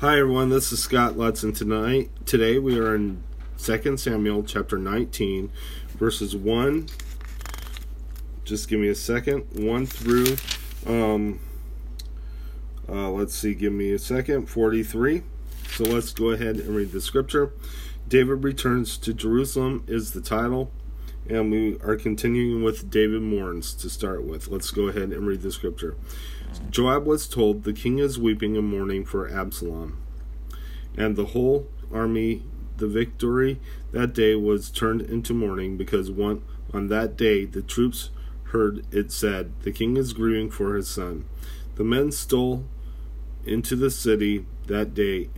Hi everyone, this is Scott Lutz, and today we are in 2 Samuel chapter 19, verses 1, just give me a second, 1 through, let's see, 43. So let's go ahead and read the scripture. David returns to Jerusalem is the title, and we are continuing with David mourns to start with. Let's go ahead and read the scripture. Joab was told, "The king is weeping and mourning for Absalom." And the whole army, the victory that day was turned into mourning, because on that day the troops heard it said, "The king is grieving for his son." The men stole into the city that day,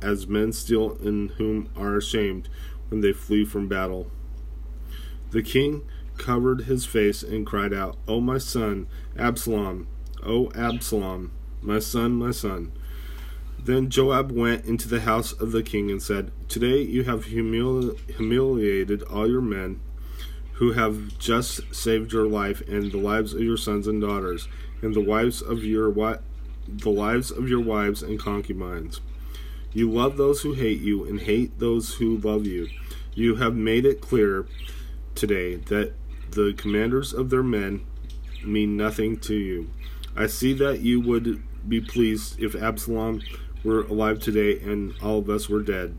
as men steal in whom are ashamed when they flee from battle. The king covered his face and cried out, "O my son, Absalom! O Absalom, my son, my son." Then Joab went into the house of the king and said, "Today you have humiliated all your men who have just saved your life and the lives of your sons and daughters and the lives of your wives and concubines. You love those who hate you and hate those who love you. You have made it clear today that the commanders of their men mean nothing to you. I see that you would be pleased if Absalom were alive today and all of us were dead.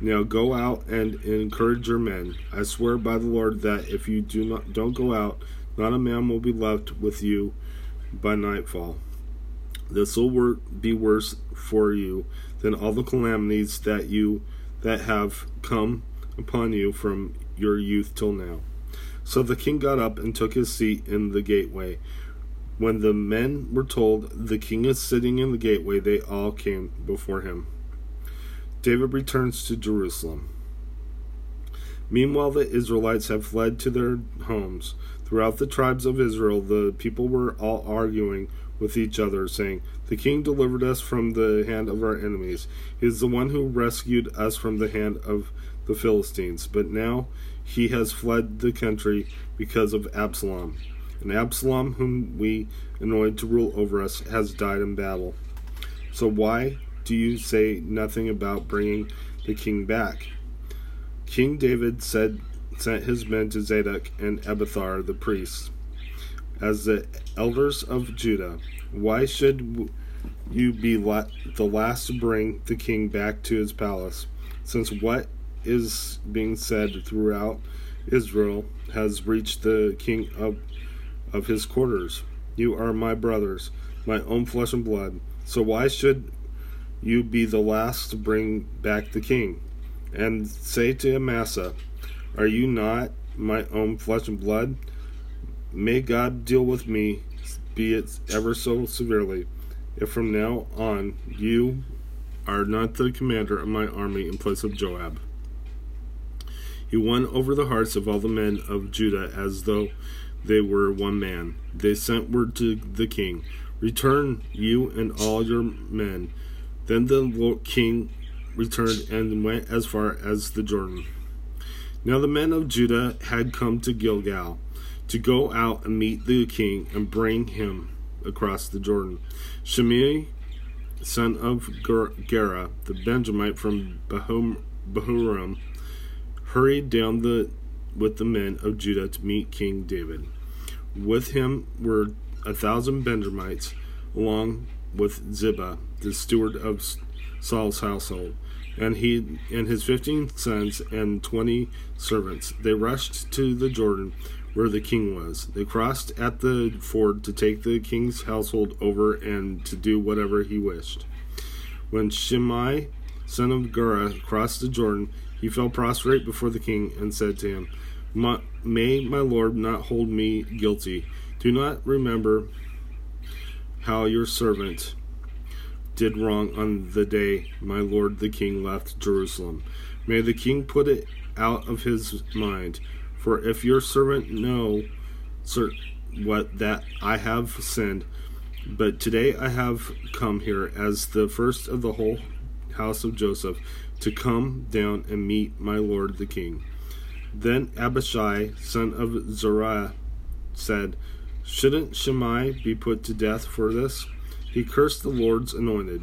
Now go out and encourage your men. I swear by the Lord that if you don't go out, not a man will be left with you by nightfall. This will be worse for you than all the calamities that have come upon you from your youth till now." So the king got up and took his seat in the gateway. When the men were told, "The king is sitting in the gateway," they all came before him. David returns to Jerusalem. Meanwhile, the Israelites have fled to their homes. Throughout the tribes of Israel, the people were all arguing with each other, saying, "The king delivered us from the hand of our enemies. He is the one who rescued us from the hand of the Philistines. But now he has fled the country because of Absalom. And Absalom, whom we anointed to rule over us, has died in battle. So why do you say nothing about bringing the king back?" King David sent his men to Zadok and Abiathar the priests, as the elders of Judah. "Why should you be the last to bring the king back to his palace, since what is being said throughout Israel has reached the king of his quarters? You are my brothers, my own flesh and blood. So why should you be the last to bring back the king? And say to Amasa, 'Are you not my own flesh and blood?' May God deal with me, be it ever so severely, if from now on you are not the commander of my army in place of Joab." He won over the hearts of all the men of Judah as though they were one man. They sent word to the king, "Return, you and all your men." Then the king returned and went as far as the Jordan. Now the men of Judah had come to Gilgal to go out and meet the king and bring him across the Jordan. Shimei, son of Gera, the Benjamite from Bahurim, hurried down with the men of Judah to meet King David. With him were 1,000 Benjamites, along with Ziba, the steward of Saul's household, and he and his 15 sons and 20 servants. They rushed to the Jordan where the king was. They crossed at the ford to take the king's household over and to do whatever he wished. When Shimei, son of Gera, crossed the Jordan, he fell prostrate before the king and said to him, "May my lord not hold me guilty. Do not remember how your servant did wrong on the day my lord the king left Jerusalem. May the king put it out of his mind. For if your servant that I have sinned, but today I have come here as the first of the whole house of Joseph, to come down and meet my lord the king." Then Abishai, son of Zeruiah, said, "Shouldn't Shimei be put to death for this? He cursed the Lord's anointed.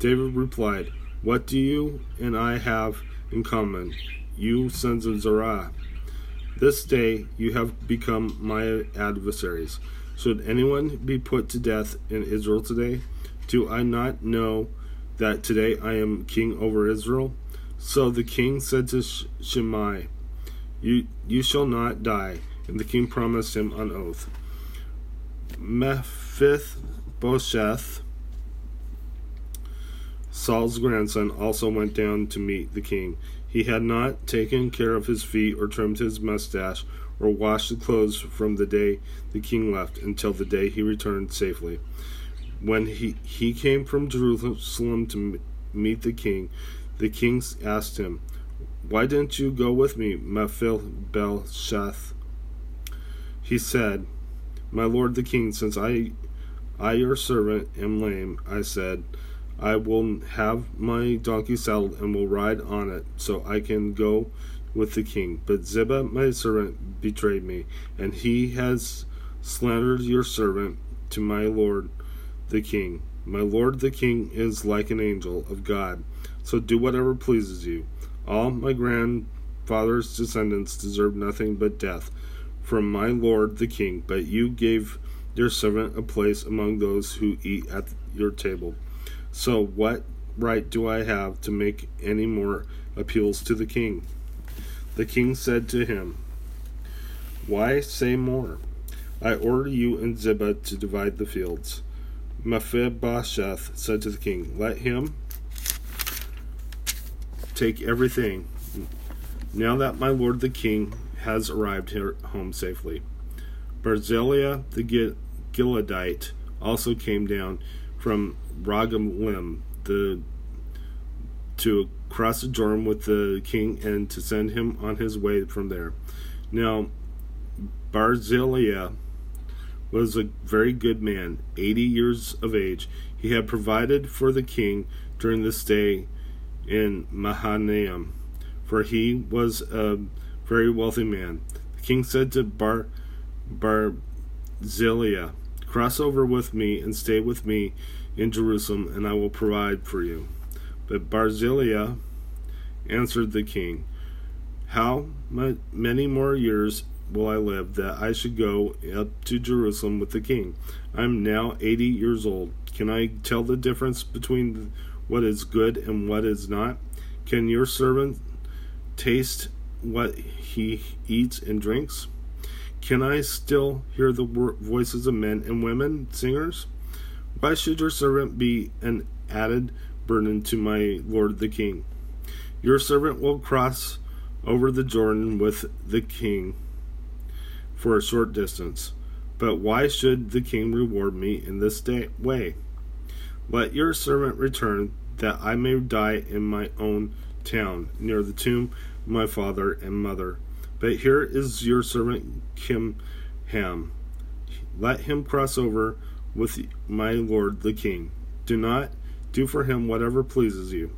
David replied, "What do you and I have in common, you sons of Zerah? This day you have become my adversaries. Should anyone be put to death in Israel today? Do I not know that today I am king over Israel?" So the king said to Shimei, You shall not die. And the king promised him on oath. Mephibosheth, Saul's grandson, also went down to meet the king. He had not taken care of his feet or trimmed his mustache or washed the clothes from the day the king left until the day he returned safely. When he came from Jerusalem to meet the king asked him, "Why didn't you go with me, Mephibosheth?" He said, "My lord the king, since I your servant, am lame, I said, I will have my donkey saddled and will ride on it, so I can go with the king. But Ziba, my servant, betrayed me, and he has slandered your servant to my lord the king. My lord the king is like an angel of God, so do whatever pleases you. All my grandfather's descendants deserve nothing but death from my lord the king, but you gave your servant a place among those who eat at your table. So what right do I have to make any more appeals to the king?" The king said to him, "Why say more? I order you and Ziba to divide the fields." Mephibosheth said to the king, "Let him take everything, now that my lord the king has arrived here home safely." Barzillai the Gileadite also came down from Rogelim to cross the Jordan with the king and to send him on his way from there. Now Barzillai was a very good man, 80 years of age. He had provided for the king during this day in Mahanaim, for he was a very wealthy man. The king said to Barzillai, "Cross over with me and stay with me in Jerusalem, and I will provide for you." But Barzillai answered the king, "How many more years will I live that I should go up to Jerusalem with the king? I am now 80 years old. Can I tell the difference between what is good and what is not? Can your servant taste what he eats and drinks? Can I still hear the voices of men and women, singers? Why should your servant be an added burden to my lord the king? Your servant will cross over the Jordan with the king for a short distance, but why should the king reward me in this way? Let your servant return, that I may die in my own town, near the tomb of my father and mother. But here is your servant Kimham. Let him cross over with my lord the king. Do not do for him whatever pleases you."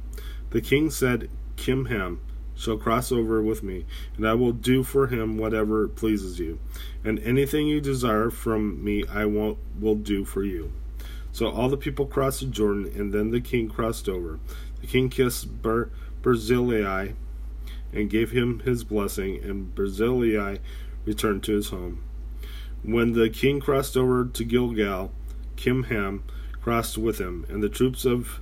The king said, "Kimham shall cross over with me, and I will do for him whatever pleases you, and anything you desire from me I will do for you." So all the people crossed the Jordan, and then the king crossed over. The king kissed Barzillai and gave him his blessing, and Barzillai returned to his home. When the king crossed over to Gilgal, Kimham crossed with him, and the troops of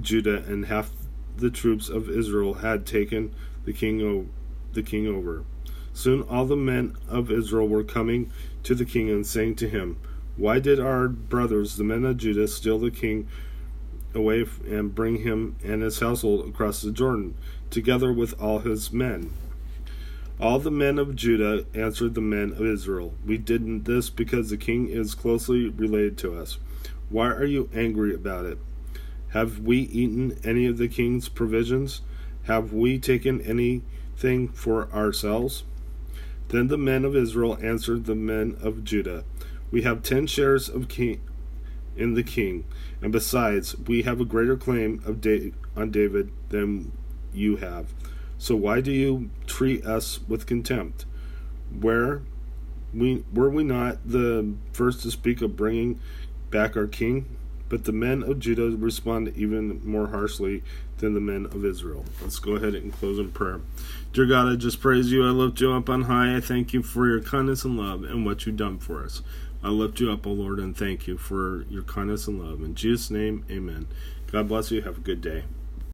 Judah and half the troops of Israel had taken the king over. Soon all the men of Israel were coming to the king and saying to him, "Why did our brothers, the men of Judah, steal the king away and bring him and his household across the Jordan, together with all his men?" All the men of Judah answered the men of Israel, "We did this because the king is closely related to us. Why are you angry about it? Have we eaten any of the king's provisions? Have we taken anything for ourselves?" Then the men of Israel answered the men of Judah, "We have 10 shares in the king, and besides, we have a greater claim on David than you have. So why do you treat us with contempt? Were we not the first to speak of bringing back our king? But the men of Judah respond even more harshly than the men of Israel. Let's go ahead and close in prayer. Dear God, I just praise you. I lift you up on high. I thank you for your kindness and love and what you've done for us. I lift you up, O Lord, and thank you for your kindness and love. In Jesus' name, amen. God bless you. Have a good day.